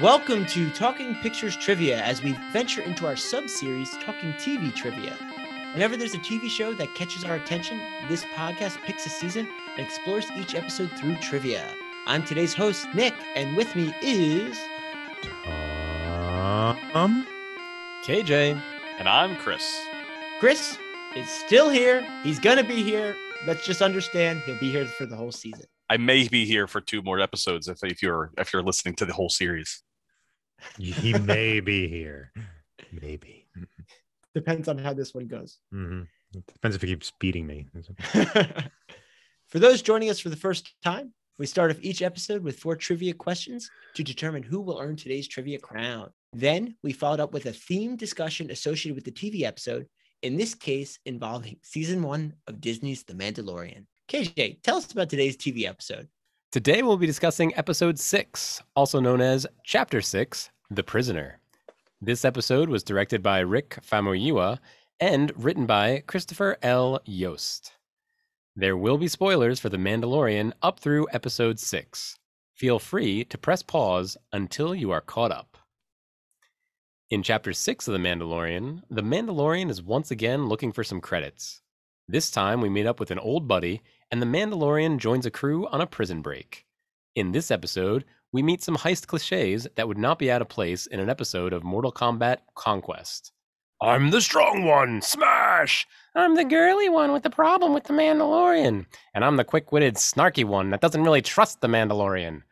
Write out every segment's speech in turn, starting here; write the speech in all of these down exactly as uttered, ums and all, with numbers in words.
Welcome to Talking Pictures Trivia as we venture into our sub-series, Talking T V Trivia. Whenever there's a T V show that catches our attention, this podcast picks a season and explores each episode through trivia. I'm today's host, Nick, and with me is... Tom. K J. And I'm Chris. Chris is still here. He's going to be here. Let's just understand he'll be here for the whole season. I may be here for two more episodes if, if you're if you're listening to the whole series. He may be here. Maybe. Depends on how this one goes. Mm-hmm. Depends if he keeps beating me. For those joining us for the first time, we start off each episode with four trivia questions to determine who will earn today's trivia crown. Then we followed up with a theme discussion associated with the T V episode, in this case involving season one of Disney's The Mandalorian. K J, tell us about today's T V episode. Today we'll be discussing episode six, also known as Chapter Six, The Prisoner. This episode was directed by Rick Famuyiwa and written by Christopher L. Yost. There will be spoilers for The Mandalorian up through episode six. Feel free to press pause until you are caught up. In Chapter Six of The Mandalorian, The Mandalorian is once again looking for some credits. This time we meet up with an old buddy, and the Mandalorian joins a crew on a prison break. In this episode, we meet some heist cliches that would not be out of place in an episode of Mortal Kombat Conquest. I'm the strong one, smash! I'm the girly one with the problem with the Mandalorian. And I'm the quick-witted, snarky one that doesn't really trust the Mandalorian.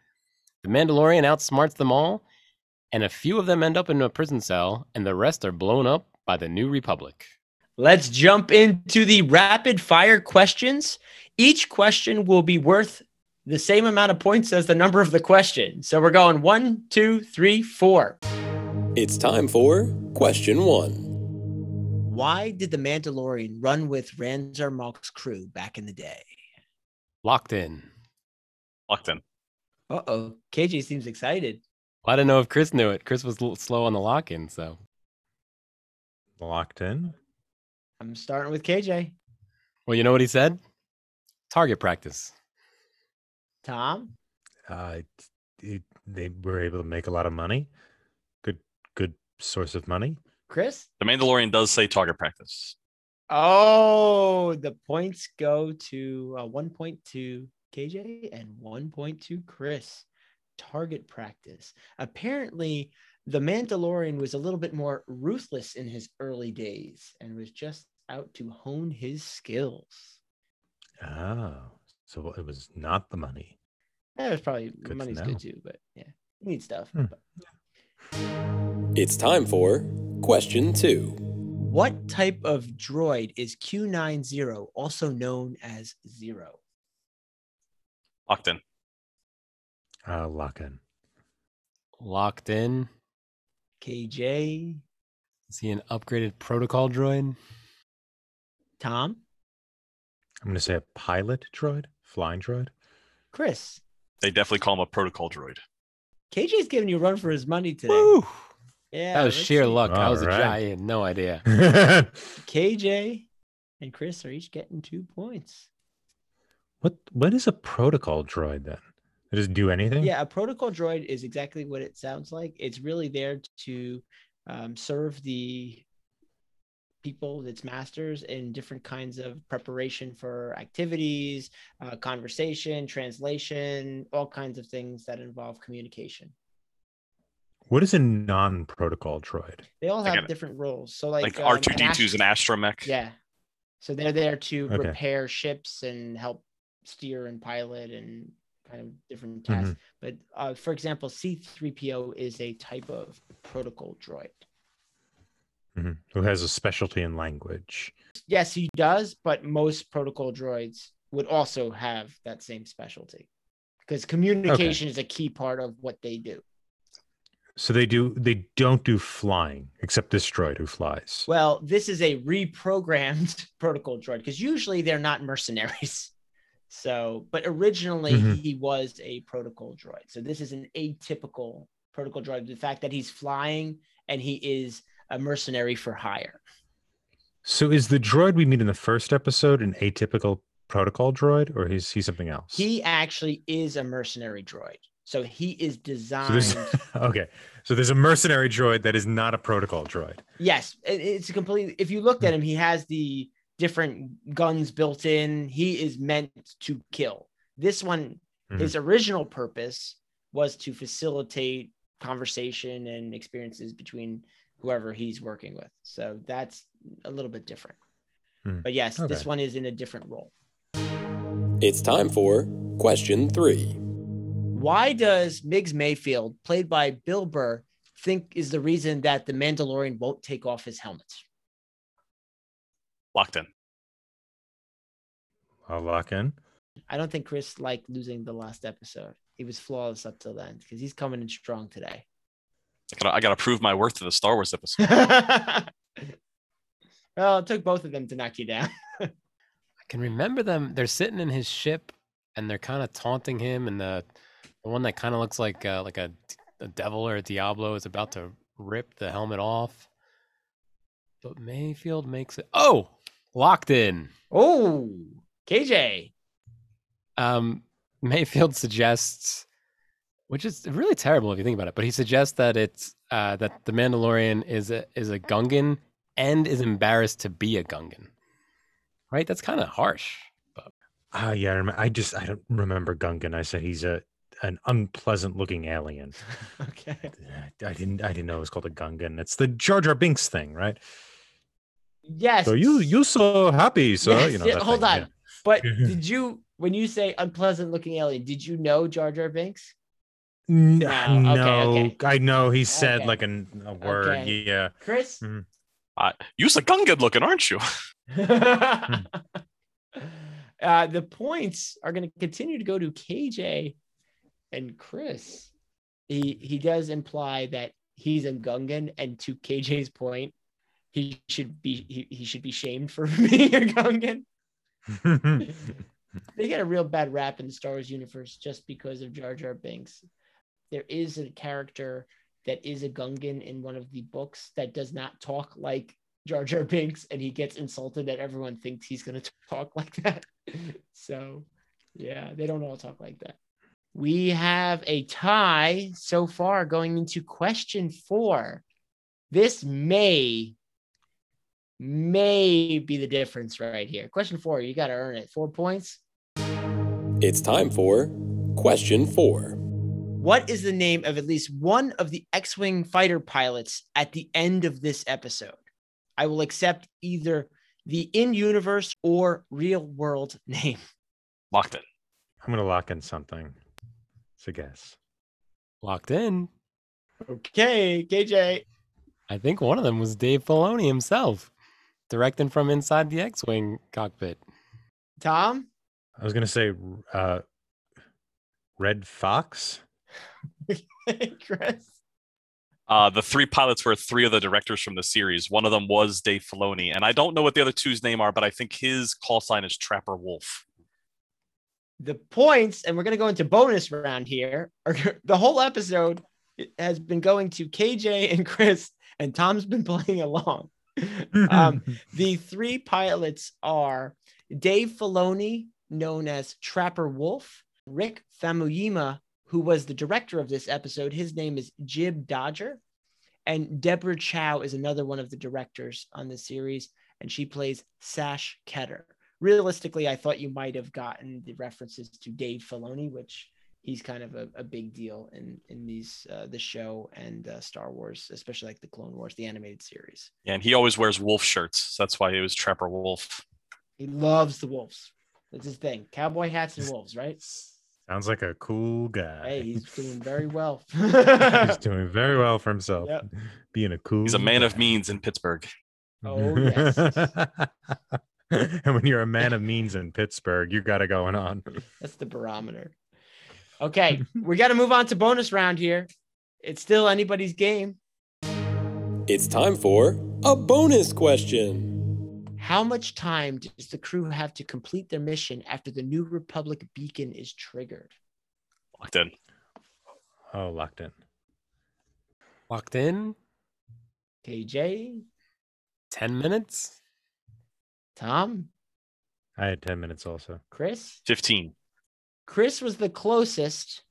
The Mandalorian outsmarts them all, and a few of them end up in a prison cell, and the rest are blown up by the New Republic. Let's jump into the rapid fire questions. Each question will be worth the same amount of points as the number of the question. So we're going one, two, three, four. It's time for question one. Why did the Mandalorian run with Ranzar Malk's crew back in the day? Locked in. Locked in. Uh-oh. K J seems excited. Well, I don't know if Chris knew it. Chris was a little slow on the lock-in, so. Locked in? I'm starting with K J. Well, you know what he said? Target practice. Tom? Uh, it, they were able to make a lot of money. Good good source of money. Chris? The Mandalorian does say target practice. Oh, the points go to uh, one point to K J and one point to Chris. Target practice. Apparently, the Mandalorian was a little bit more ruthless in his early days and was just out to hone his skills. Oh, so it was not the money. That was probably good. Money's good too, but yeah, you need stuff. Hmm. But, yeah. It's time for question two. What type of droid is Q ninety, also known as Zero? Locked in. Uh, lock in. Locked in. K J. Is he an upgraded protocol droid? Tom? I'm going to say a pilot droid, flying droid. Chris? They definitely call him a protocol droid. K J's giving you a run for his money today. Woo! Yeah, that was sheer see. luck. All I was right. a giant. No idea. K J and Chris are each getting two points. What? What is a protocol droid then? It doesn't do anything? Yeah, a protocol droid is exactly what it sounds like. It's really there to um, serve the people, its masters, in different kinds of preparation for activities, uh, conversation, translation, all kinds of things that involve communication. What is a non-protocol droid? They all have different roles. So, like, like um, R two D two is an astromech. Yeah. So they're there to okay. repair ships and help steer and pilot and kind of different tasks. Mm-hmm. But uh, for example, C three P O is a type of protocol droid. Mm-hmm. Who has a specialty in language. Yes, he does, but most protocol droids would also have that same specialty because communication okay. is a key part of what they do. So they do they don't do flying, except this droid who flies. Well, this is a reprogrammed protocol droid because usually they're not mercenaries. So, but originally mm-hmm. he was a protocol droid. So this is an atypical protocol droid. The fact that he's flying and he is a mercenary for hire. So is the droid we meet in the first episode an atypical protocol droid, or is he something else? He actually is a mercenary droid. So he is designed. So okay. So there's a mercenary droid that is not a protocol droid. Yes. It, it's a completely, if you looked at him, he has the different guns built in. He is meant to kill. This one, mm-hmm. his original purpose was to facilitate conversation and experiences between whoever he's working with. So that's a little bit different. Mm. But yes, okay. This one is in a different role. It's time for question three. Why does Miggs Mayfield, played by Bill Burr, think is the reason that the Mandalorian won't take off his helmet? Locked in. I'll lock in. I don't think Chris liked losing the last episode. He was flawless up till then because he's coming in strong today. I gotta, I gotta prove my worth to the Star Wars episode. Well, it took both of them to knock you down. I can remember them. They're sitting in his ship and they're kind of taunting him. And the, the one that kind of looks like uh, like a, a devil or a Diablo is about to rip the helmet off. But Mayfield makes it. Oh, locked in. Oh, K J. Um, Mayfield suggests, which is really terrible if you think about it, but he suggests that it's uh, that the Mandalorian is a, is a Gungan and is embarrassed to be a Gungan. Right? That's kind of harsh. But... Uh, yeah, I just I don't remember Gungan. I said he's a an unpleasant looking alien. Okay. I didn't I didn't know it was called a Gungan. It's the Jar Jar Binks thing, right? Yes. So you you so happy, so yes. you know. That Hold thing, on. Yeah. But did you? When you say unpleasant looking alien, did you know Jar Jar Binks? No, no. Okay, okay. I know he said okay. like a, a word. Okay. Yeah, Chris, mm. uh, you're so Gungan looking, aren't you? mm. uh, the points are going to continue to go to K J and Chris. He he does imply that he's a Gungan, and to K J's point, he should be he, he should be shamed for being a Gungan. They get a real bad rap in the Star Wars universe just because of Jar Jar Binks. There is a character that is a Gungan in one of the books that does not talk like Jar Jar Binks, and he gets insulted that everyone thinks he's going to talk like that. So, yeah, they don't all talk like that. We have a tie so far going into question four. This may... may be the difference right here. Question four, you got to earn it. Four points. It's time for question four. What is the name of at least one of the X-Wing fighter pilots at the end of this episode? I will accept either the in-universe or real-world name. Locked in. I'm going to lock in something. It's a guess. Locked in. Okay, K J. I think one of them was Dave Filoni himself. Directing from inside the X-Wing cockpit. Tom? I was going to say uh, Red Fox. Chris? Uh, the three pilots were three of the directors from the series. One of them was Dave Filoni. And I don't know what the other two's name are, but I think his call sign is Trapper Wolf. The points, and we're going to go into bonus round here. Are, the whole episode has been going to K J and Chris, and Tom's been playing along. um, the three pilots are Dave Filoni, known as Trapper Wolf, Rick Famuyiwa, who was the director of this episode. His name is Jib Dodger, and Deborah Chow is another one of the directors on the series, and she plays Sash Ketter. Realistically, I thought you might have gotten the references to Dave Filoni, which he's kind of a, a big deal in in these uh, the show and uh, Star Wars, especially like the Clone Wars, the animated series. Yeah, and he always wears wolf shirts. So that's why it was Trapper Wolf. He loves the wolves. That's his thing. Cowboy hats and wolves, right? Sounds like a cool guy. Hey, he's doing very well. He's doing very well for himself. Yep. Being a cool He's a man guy. Of means in Pittsburgh. Oh, yes. And when you're a man of means in Pittsburgh, you got it going on. That's the barometer. Okay, we got to move on to bonus round here. It's still anybody's game. It's time for a bonus question. How much time does the crew have to complete their mission after the New Republic beacon is triggered? Locked in. Oh, locked in. Locked in. K J. ten minutes. Tom. I had ten minutes also. Chris. fifteen. Chris was the closest.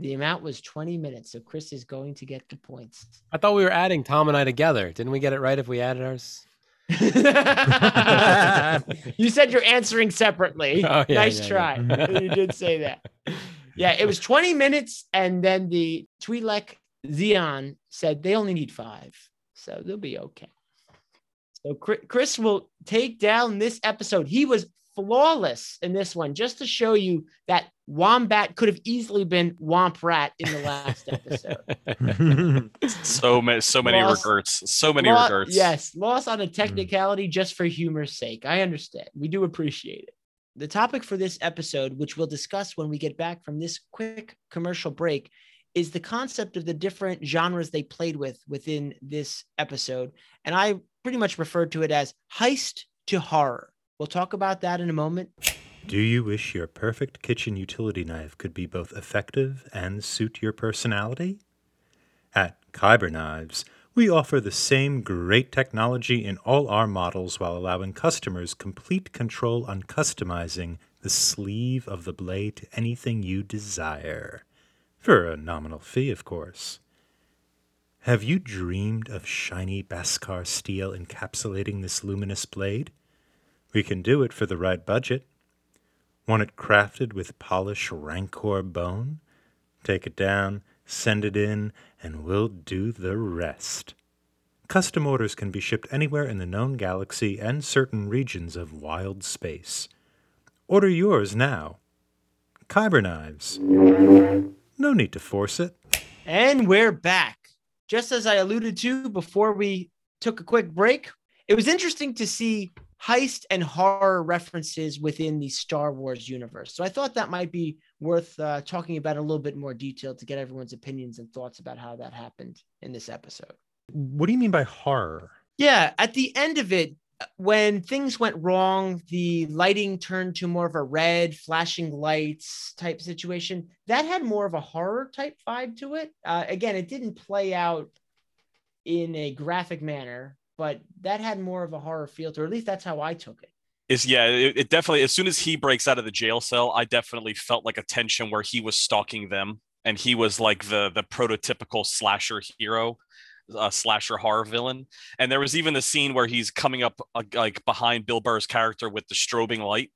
The amount was twenty minutes, so Chris is going to get the points. I thought we were adding Tom and I together. Didn't we get it right if we added ours? You said you're answering separately. Oh, yeah, nice yeah, try. Yeah. You did say that. Yeah, it was twenty minutes, and then the Twi'lek Zion said they only need five, so they'll be okay. So Chris will take down this episode. He was flawless in this one, just to show you that Wombat could have easily been Womp Rat in the last episode. so many, so many loss, regrets, so many loss, regrets. Yes, loss on a technicality mm. just for humor's sake. I understand. We do appreciate it. The topic for this episode, which we'll discuss when we get back from this quick commercial break, is the concept of the different genres they played with within this episode. And I pretty much referred to it as heist to horror. We'll talk about that in a moment. Do you wish your perfect kitchen utility knife could be both effective and suit your personality? At Kyber Knives, we offer the same great technology in all our models while allowing customers complete control on customizing the sleeve of the blade to anything you desire. For a nominal fee, of course. Have you dreamed of shiny Bhaskar steel encapsulating this luminous blade? We can do it for the right budget. Want it crafted with polished rancor bone? Take it down, send it in, and we'll do the rest. Custom orders can be shipped anywhere in the known galaxy and certain regions of wild space. Order yours now. Kyber Knives. No need to force it. And we're back. Just as I alluded to before we took a quick break, it was interesting to see heist and horror references within the Star Wars universe. So I thought that might be worth uh, talking about in a little bit more detail to get everyone's opinions and thoughts about how that happened in this episode. What do you mean by horror? Yeah, at the end of it, when things went wrong, the lighting turned to more of a red flashing lights type situation. That had more of a horror type vibe to it. Uh, again, it didn't play out in a graphic manner, but that had more of a horror feel to it, or at least that's how I took it. Is yeah, it, it definitely, as soon as he breaks out of the jail cell, I definitely felt like a tension where he was stalking them, and he was like the the prototypical slasher hero. A slasher horror villain. And there was even the scene where he's coming up uh, like behind Bill Burr's character with the strobing light,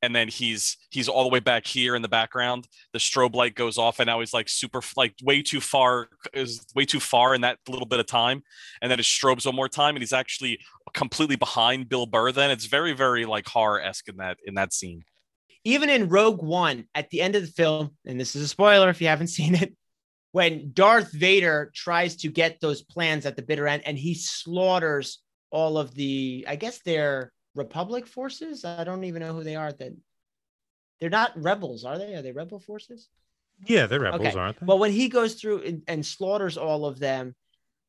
and then he's he's all the way back here in the background. The strobe light goes off, and now he's like super like way too far is way too far in that little bit of time, and then it strobes one more time, and he's actually completely behind Bill Burr. Then it's very very like horror-esque in that in that scene. Even in Rogue One, at the end of the film, and this is a spoiler if you haven't seen it, when Darth Vader tries to get those plans at the bitter end, and he slaughters all of the, I guess they're Republic forces. I don't even know who they are. That they're not rebels, are they? Are they rebel forces? Yeah, they're rebels, okay. Aren't they? Well, when he goes through and, and slaughters all of them,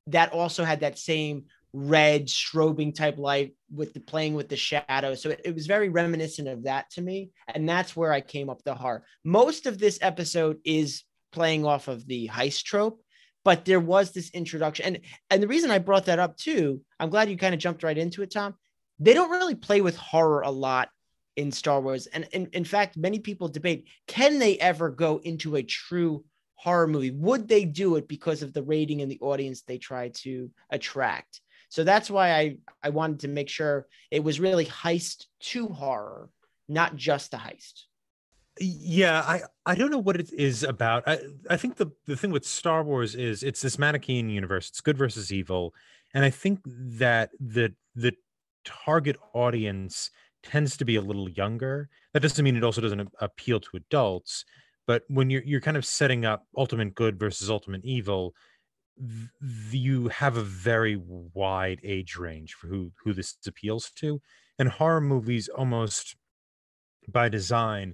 that also had that same red strobing type light with the playing with the shadow. So it, it was very reminiscent of that to me, and that's where I came up the heart. Most of this episode is playing off of the heist trope, but there was this introduction. And and the reason I brought that up too, I'm glad you kind of jumped right into it, Tom. They don't really play with horror a lot in Star Wars. And, and in fact, many people debate, can they ever go into a true horror movie? Would they do it because of the rating and the audience they try to attract? So that's why I, I wanted to make sure it was really heist to horror, not just the heist. Yeah, I, I don't know what it is about. I, I think the, the thing with Star Wars is it's this Manichaean universe. It's good versus evil. And I think that the the target audience tends to be a little younger. That doesn't mean it also doesn't appeal to adults. But when you're, you're kind of setting up ultimate good versus ultimate evil, th- you have a very wide age range for who, who this appeals to. And horror movies almost by design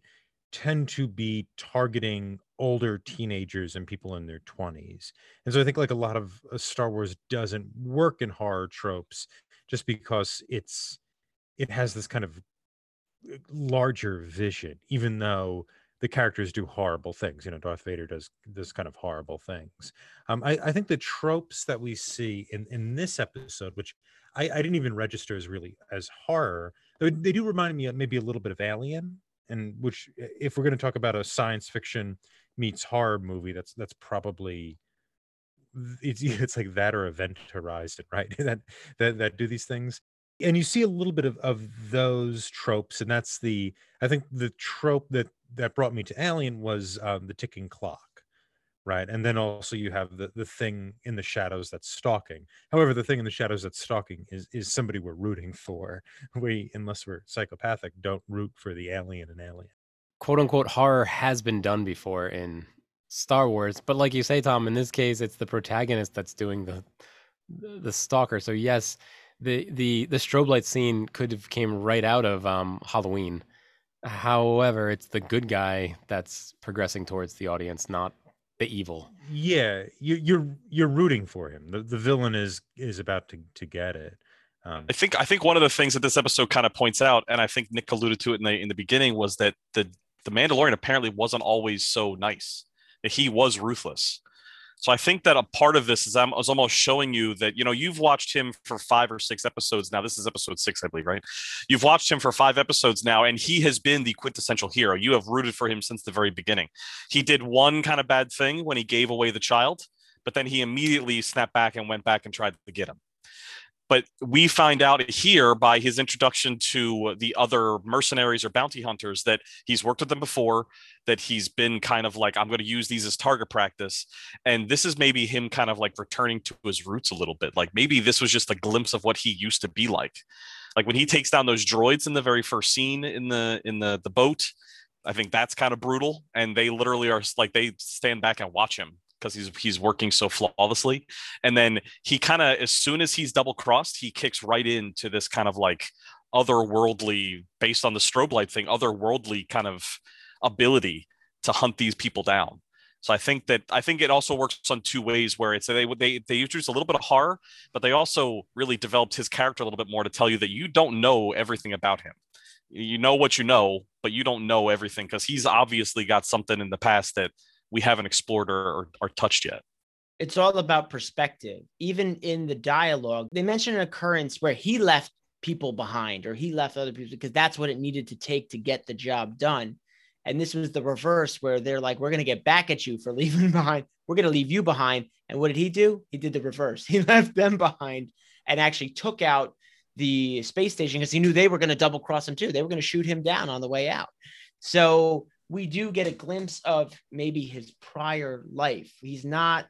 tend to be targeting older teenagers and people in their twenties. And so I think like a lot of Star Wars doesn't work in horror tropes just because it's it has this kind of larger vision, even though the characters do horrible things. You know, Darth Vader does this kind of horrible things. Um, I, I think the tropes that we see in, in this episode, which I, I didn't even register as really as horror, they, they do remind me of maybe a little bit of Alien. And which, if we're going to talk about a science fiction meets horror movie, that's that's probably it's it's like that or Event Horizon, right? that, that that do these things. And you see a little bit of, of those tropes, and that's the I think the trope that that brought me to Alien was um, the ticking clock, right? And then also you have the the thing in the shadows that's stalking. However, the thing in the shadows that's stalking is is somebody we're rooting for. We, unless we're psychopathic, don't root for the alien and Alien. Quote unquote horror has been done before in Star Wars, but like you say, Tom, in this case, it's the protagonist that's doing the the stalker. So yes. The, the the strobe light scene could have came right out of um, Halloween. However, it's the good guy that's progressing towards the audience, not the evil. Yeah, you, you're you're rooting for him. The the villain is is about to, to get it. Um, I think I think one of the things that this episode kind of points out, and I think Nick alluded to it in the in the beginning, was that the the Mandalorian apparently wasn't always so nice. That he was ruthless. So I think that a part of this is I was almost showing you that, you know, you've watched him for five or six episodes now. This is episode six, I believe, right? You've watched him for five episodes now, and he has been the quintessential hero. You have rooted for him since the very beginning. He did one kind of bad thing when he gave away the child, but then he immediately snapped back and went back and tried to get him. But we find out here by his introduction to the other mercenaries or bounty hunters that he's worked with them before, that he's been kind of like, I'm going to use these as target practice. And this is maybe him kind of like returning to his roots a little bit. Like maybe this was just a glimpse of what he used to be like. Like when he takes down those droids in the very first scene in the in the, the boat, I think that's kind of brutal. And they literally are like, they stand back and watch him, because he's he's working so flawlessly. And then he kind of, as soon as he's double crossed, he kicks right into this kind of like otherworldly, based on the strobe light thing, otherworldly kind of ability to hunt these people down. So I think that I think it also works on two ways, where it's they they they introduce a little bit of horror, but they also really developed his character a little bit more to tell you that you don't know everything about him. You know what you know, but you don't know everything, because he's obviously got something in the past that we haven't explored or, or, or touched yet. It's all about perspective. Even in the dialogue, they mention an occurrence where he left people behind, or he left other people, because that's what it needed to take to get the job done. And this was the reverse, where they're like, we're going to get back at you for leaving behind. We're going to leave you behind. And what did he do? He did the reverse. He left them behind and actually took out the space station, because he knew they were going to double cross him too. They were going to shoot him down on the way out. So we do get a glimpse of maybe his prior life. He's not,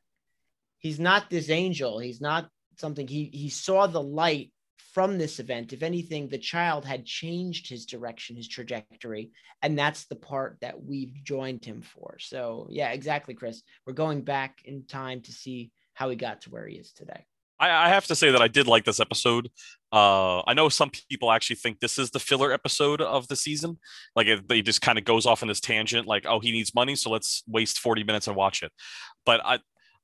he's not this angel. He's not something. He he saw the light from this event. If anything, the child had changed his direction, his trajectory, and that's the part that we've joined him for. So yeah, exactly, Chris. We're going back in time to see how he got to where he is today. I have to say that I did like this episode. Uh, I know some people actually think this is the filler episode of the season. Like it, it just kind of goes off on this tangent, like, oh, he needs money, so let's waste forty minutes and watch it. But I,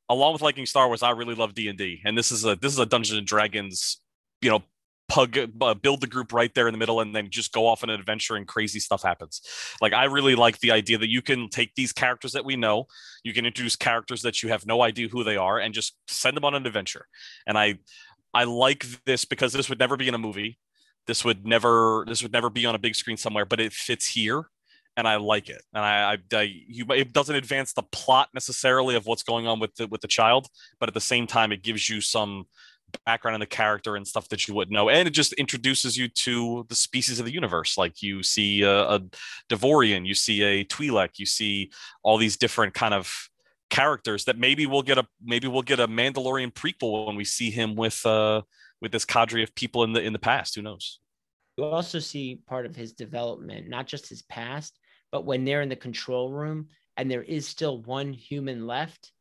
along with liking Star Wars, I really love D and D, and this is a this is a Dungeons and Dragons, you know, pug uh, build the group right there in the middle, and then just go off on an adventure and crazy stuff happens. Like I really like the idea that you can take these characters that we know, you can introduce characters that you have no idea who they are, and just send them on an adventure. And I, I like this, because this would never be in a movie. This would never, this would never be on a big screen somewhere, but it fits here, and I like it. And I, I, I you, it doesn't advance the plot necessarily of what's going on with the, with the child, but at the same time, it gives you some background on the character and stuff that you wouldn't know, and it just introduces you to the species of the universe. Like you see a, a Devorian, you see a Twi'lek, you see all these different kind of characters that maybe we'll get a maybe we'll get a Mandalorian prequel when we see him with uh with this cadre of people in the in the past. Who knows? You also see part of his development, not just his past, but when they're in the control room and there is still one human left.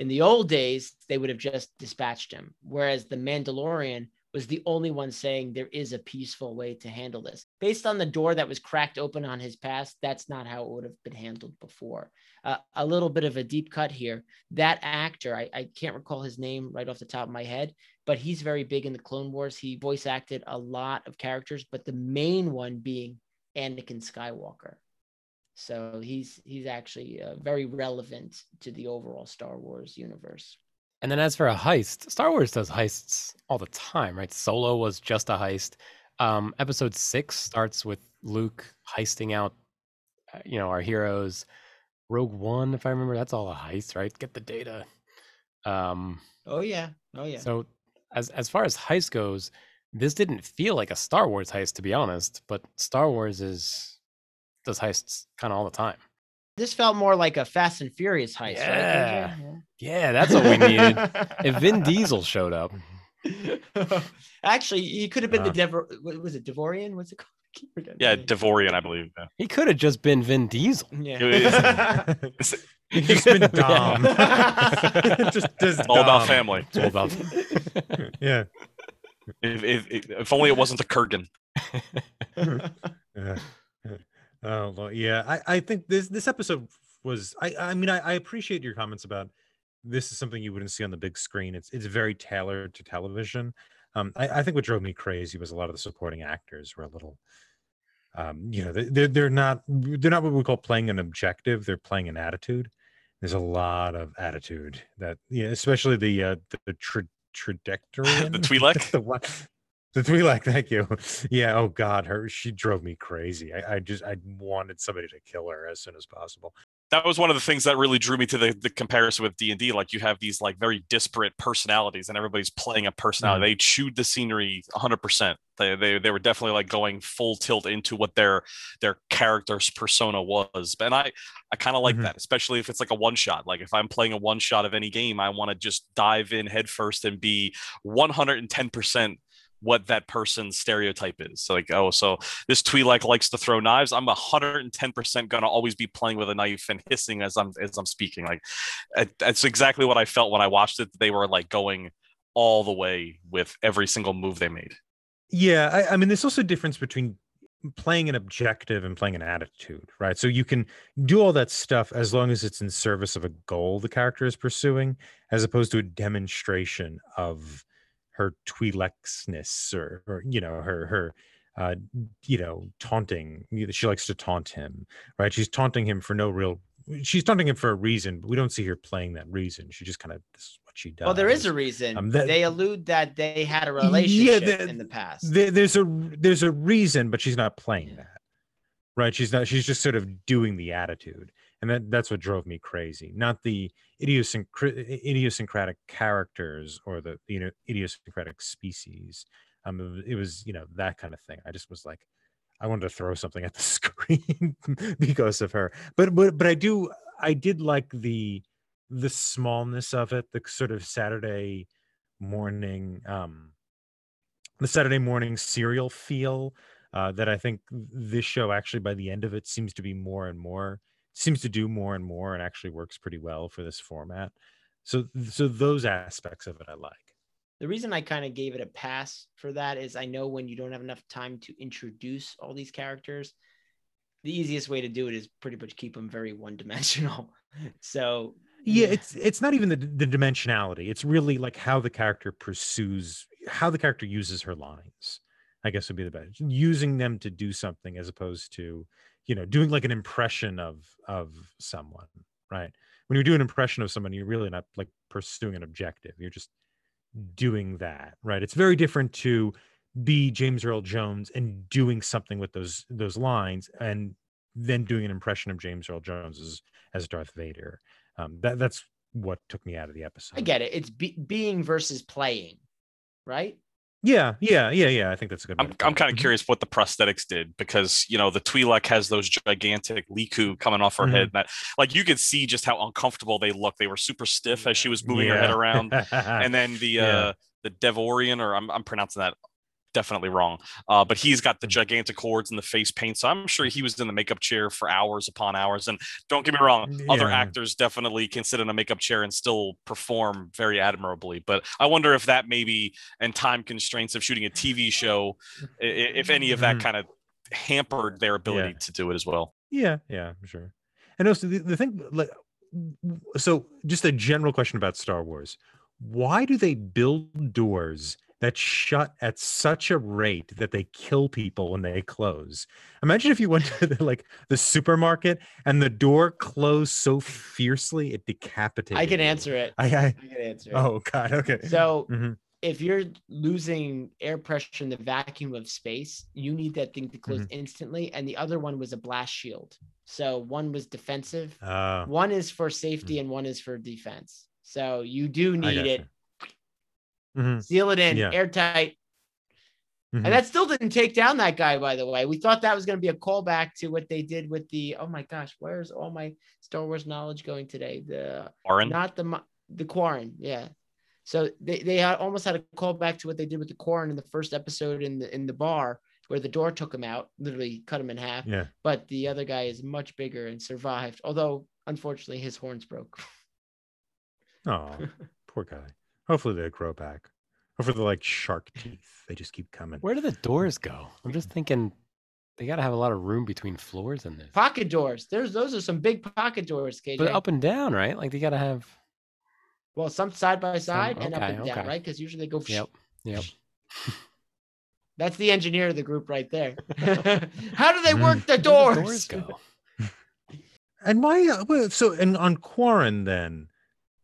In the old days, they would have just dispatched him, whereas the Mandalorian was the only one saying there is a peaceful way to handle this. Based on the door that was cracked open on his past, that's not how it would have been handled before. Uh, a little bit of a deep cut here. That actor, I, I can't recall his name right off the top of my head, but he's very big in the Clone Wars. He voice acted a lot of characters, but the main one being Anakin Skywalker. So he's he's actually uh, very relevant to the overall Star Wars universe. And then as for a heist, Star Wars does heists all the time, right? Solo was just a heist. Um, episode six starts with Luke heisting out, you know, our heroes. Rogue One, if I remember, that's all a heist, right? Get the data. Um, oh yeah, oh yeah. So as as far as heist goes, this didn't feel like a Star Wars heist, to be honest. But Star Wars is does heists kind of all the time. This felt more like a Fast and Furious heist. Yeah, right? Yeah, that's what we needed. If Vin Diesel showed up, actually, he could have been uh, the Devor. Was it Devorian? What's it called? Yeah, Devorian, I believe. Yeah. He could have just been Vin Diesel. Yeah. He's been Dom. just, just it's all Dom. About family. It's all about family. Yeah. If, if if only it wasn't the Kurgan. Yeah. Oh well, yeah. I, I think this this episode was. I I mean I, I appreciate your comments about this is something you wouldn't see on the big screen. It's it's very tailored to television. Um, I, I think what drove me crazy was a lot of the supporting actors were a little, um, you know, they're they're not they're not what we call playing an objective. They're playing an attitude. There's a lot of attitude that, yeah, you know, especially the uh, the, the tra- trajectory, the Twi'lek, the one, the Twi'lek. Thank you. Yeah. Oh God, her she drove me crazy. I, I just I wanted somebody to kill her as soon as possible. That was one of the things that really drew me to the, the comparison with D and D. Like you have these like very disparate personalities and everybody's playing a personality. Mm-hmm. They chewed the scenery one hundred percent. They, they they were definitely like going full tilt into what their their character's persona was. And I, I kind of like mm-hmm. that, especially if it's like a one shot. Like if I'm playing a one shot of any game, I want to just dive in headfirst and be one hundred ten percent what that person's stereotype is. So like, oh, so this Twi'lek likes to throw knives. I'm one hundred ten percent gonna always be playing with a knife and hissing as I'm as I'm speaking. Like, that's exactly what I felt when I watched it. They were like going all the way with every single move they made. Yeah, I, I mean, there's also a difference between playing an objective and playing an attitude, right? So you can do all that stuff as long as it's in service of a goal the character is pursuing, as opposed to a demonstration of her Twi'lek-ness, or, or you know, her her uh, you know, taunting. She likes to taunt him, right? She's taunting him for no real. She's taunting him for a reason, but we don't see her playing that reason. She just kind of this is what she does. Well, there is a reason. Um, that, they allude that they had a relationship yeah, the, in the past. The, there's a there's a reason, but she's not playing yeah. that, right? She's not. She's just sort of doing the attitude, and that that's what drove me crazy. Not the Idiosyncr- idiosyncratic characters or the, you know, idiosyncratic species. Um, it was, you know, that kind of thing. I just was like, I wanted to throw something at the screen because of her. But but but I do I did like the the smallness of it, the sort of Saturday morning, um, the Saturday morning serial feel uh, that I think this show actually by the end of it seems to be more and more. Seems to do more and more and actually works pretty well for this format. So so those aspects of it I like. The reason I kind of gave it a pass for that is I know when you don't have enough time to introduce all these characters, the easiest way to do it is pretty much keep them very one-dimensional. So yeah, yeah, it's it's not even the, the dimensionality. It's really like how the character pursues, how the character uses her lines, I guess would be the best. Using them to do something as opposed to, you know, doing like an impression of of someone, right? When you do an impression of someone, you're really not like pursuing an objective. You're just doing that, right? It's very different to be James Earl Jones and doing something with those those lines, and then doing an impression of James Earl Jones as, as Darth Vader. Um, that that's what took me out of the episode. I get it. It's be- being versus playing, right? Yeah, yeah, yeah, yeah. I think that's a good. I'm, I'm kind of curious what the prosthetics did, because you know the Twi'lek has those gigantic Liku coming off her mm-hmm. head. And that, like, you could see just how uncomfortable they look. They were super stiff as she was moving yeah. her head around. And then the yeah. uh, the Devorian, or I'm I'm pronouncing that definitely wrong, uh, but he's got the gigantic cords and the face paint. So I'm sure he was in the makeup chair for hours upon hours. And don't get me wrong, yeah. other actors definitely can sit in a makeup chair and still perform very admirably. But I wonder if that maybe, and time constraints of shooting a T V show, if any of that kind of hampered their ability yeah. to do it as well. Yeah, yeah, I'm sure. And also the, the thing, like, so just a general question about Star Wars. Why do they build doors that shut at such a rate that they kill people when they close? Imagine if you went to the, like the supermarket and the door closed so fiercely it decapitated. I can you. answer it. I, I, I can answer it. Oh God. Okay. So mm-hmm. if you're losing air pressure in the vacuum of space, you need that thing to close mm-hmm. instantly. And the other one was a blast shield. So one was defensive. Uh, one is for safety mm-hmm. and one is for defense. So you do need it. Mm-hmm. Seal it in, yeah. airtight. Mm-hmm. And that still didn't take down that guy, by the way. We thought that was going to be a callback to what they did with the, oh my gosh, where's all my Star Wars knowledge going today? The Quarren? Not the, the Quarren, yeah. So they, they had almost had a callback to what they did with the Quarren in the first episode in the in the bar where the door took him out, literally cut him in half. Yeah. But the other guy is much bigger and survived, although unfortunately his horns broke. Oh, poor guy. Hopefully they grow back. Hopefully they're like shark teeth. They just keep coming. Where do the doors go? I'm just thinking they got to have a lot of room between floors in this. Pocket doors. There's those are some big pocket doors, K J. But up and down, right? Like they got to have. Well, some side by side oh, okay, and up and down, okay. right? Because usually they go. Yep. Yep. That's the engineer of the group right there. How do they work the doors? Where do the doors go? And why? So, and on Quarren, then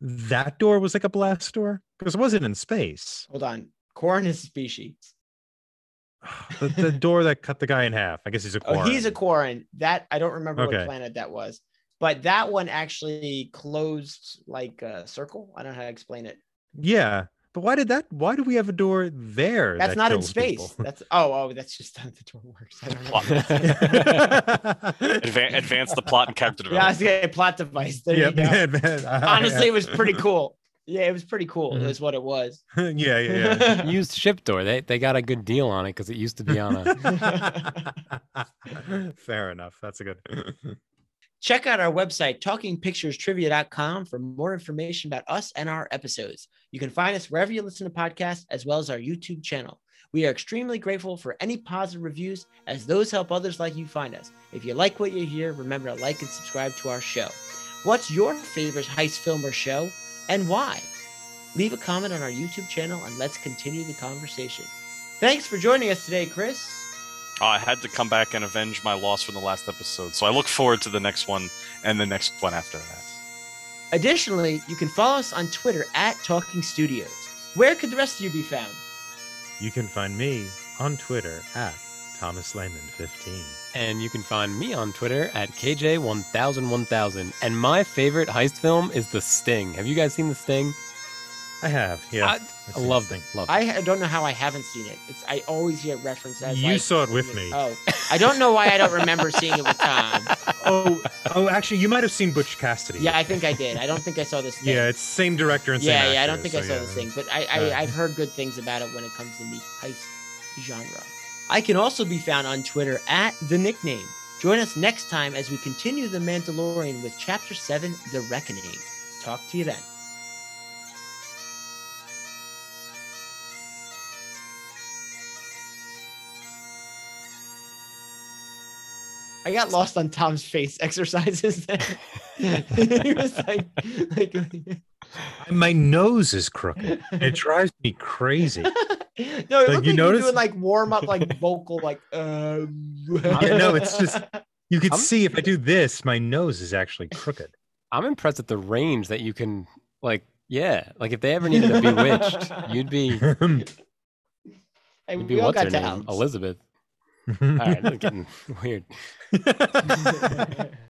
that door was like a blast door because it wasn't in space. Hold on, Quarren is a species. the, the door that cut the guy in half. I guess he's a Quarren. Oh, he's a Quarren. That I don't remember okay. what planet that was. But that one actually closed like a circle. I don't know how to explain it. Yeah. But why did that? Why do we have a door there? That's that not in space. People? That's oh, oh, that's just how the door works. I don't know. Advan- advance the plot and character development. Yeah, I was getting a plot device. There yep. you go. Honestly, it was pretty cool. Yeah, it was pretty cool. Mm-hmm. Is what it was. yeah, yeah, yeah. Used ship door. They they got a good deal on it because it used to be on a. Fair enough. That's a good. Check out our website, talking pictures trivia dot com, for more information about us and our episodes. You can find us wherever you listen to podcasts, as well as our YouTube channel. We are extremely grateful for any positive reviews, as those help others like you find us. If you like what you hear, remember to like and subscribe to our show. What's your favorite heist film or show, and why? Leave a comment on our YouTube channel, and let's continue the conversation. Thanks for joining us today, Chris. Uh, I had to come back and avenge my loss from the last episode, so I look forward to the next one and the next one after that. Additionally, you can follow us on Twitter at Talking Studios. Where could the rest of you be found? You can find me on Twitter at Thomas Lehman fifteen. And you can find me on Twitter at K J one thousand one thousand. And my favorite heist film is The Sting. Have you guys seen The Sting? I have, yeah. I, I love thing. Love I ha- don't know how I haven't seen it. It's I always hear it referenced as. You like, saw it with me. Oh, I don't know why I don't remember seeing it with Tom. Oh, oh, actually, you might have seen Butch Cassidy. Yeah, I think I did. I don't think I saw This Thing. Yeah, it's same director and same. Yeah, actor, yeah. I don't think so, I saw yeah. This Thing, but I, I, uh, I've heard good things about it when it comes to the heist genre. I can also be found on Twitter at The Nickname. Join us next time as we continue The Mandalorian with Chapter Seven: The Reckoning. Talk to you then. I got lost on Tom's face exercises. He was like, like, my nose is crooked. It drives me crazy. No, it like, looked you like you're doing like warm up, like vocal, like. Uh... Yeah, no, it's just you could I'm, see if I do this, my nose is actually crooked. I'm impressed at the range that you can, like, yeah, like if they ever needed to be bewitched, you'd be. Hey, you'd be what's her name, Elizabeth. All right, this is getting weird.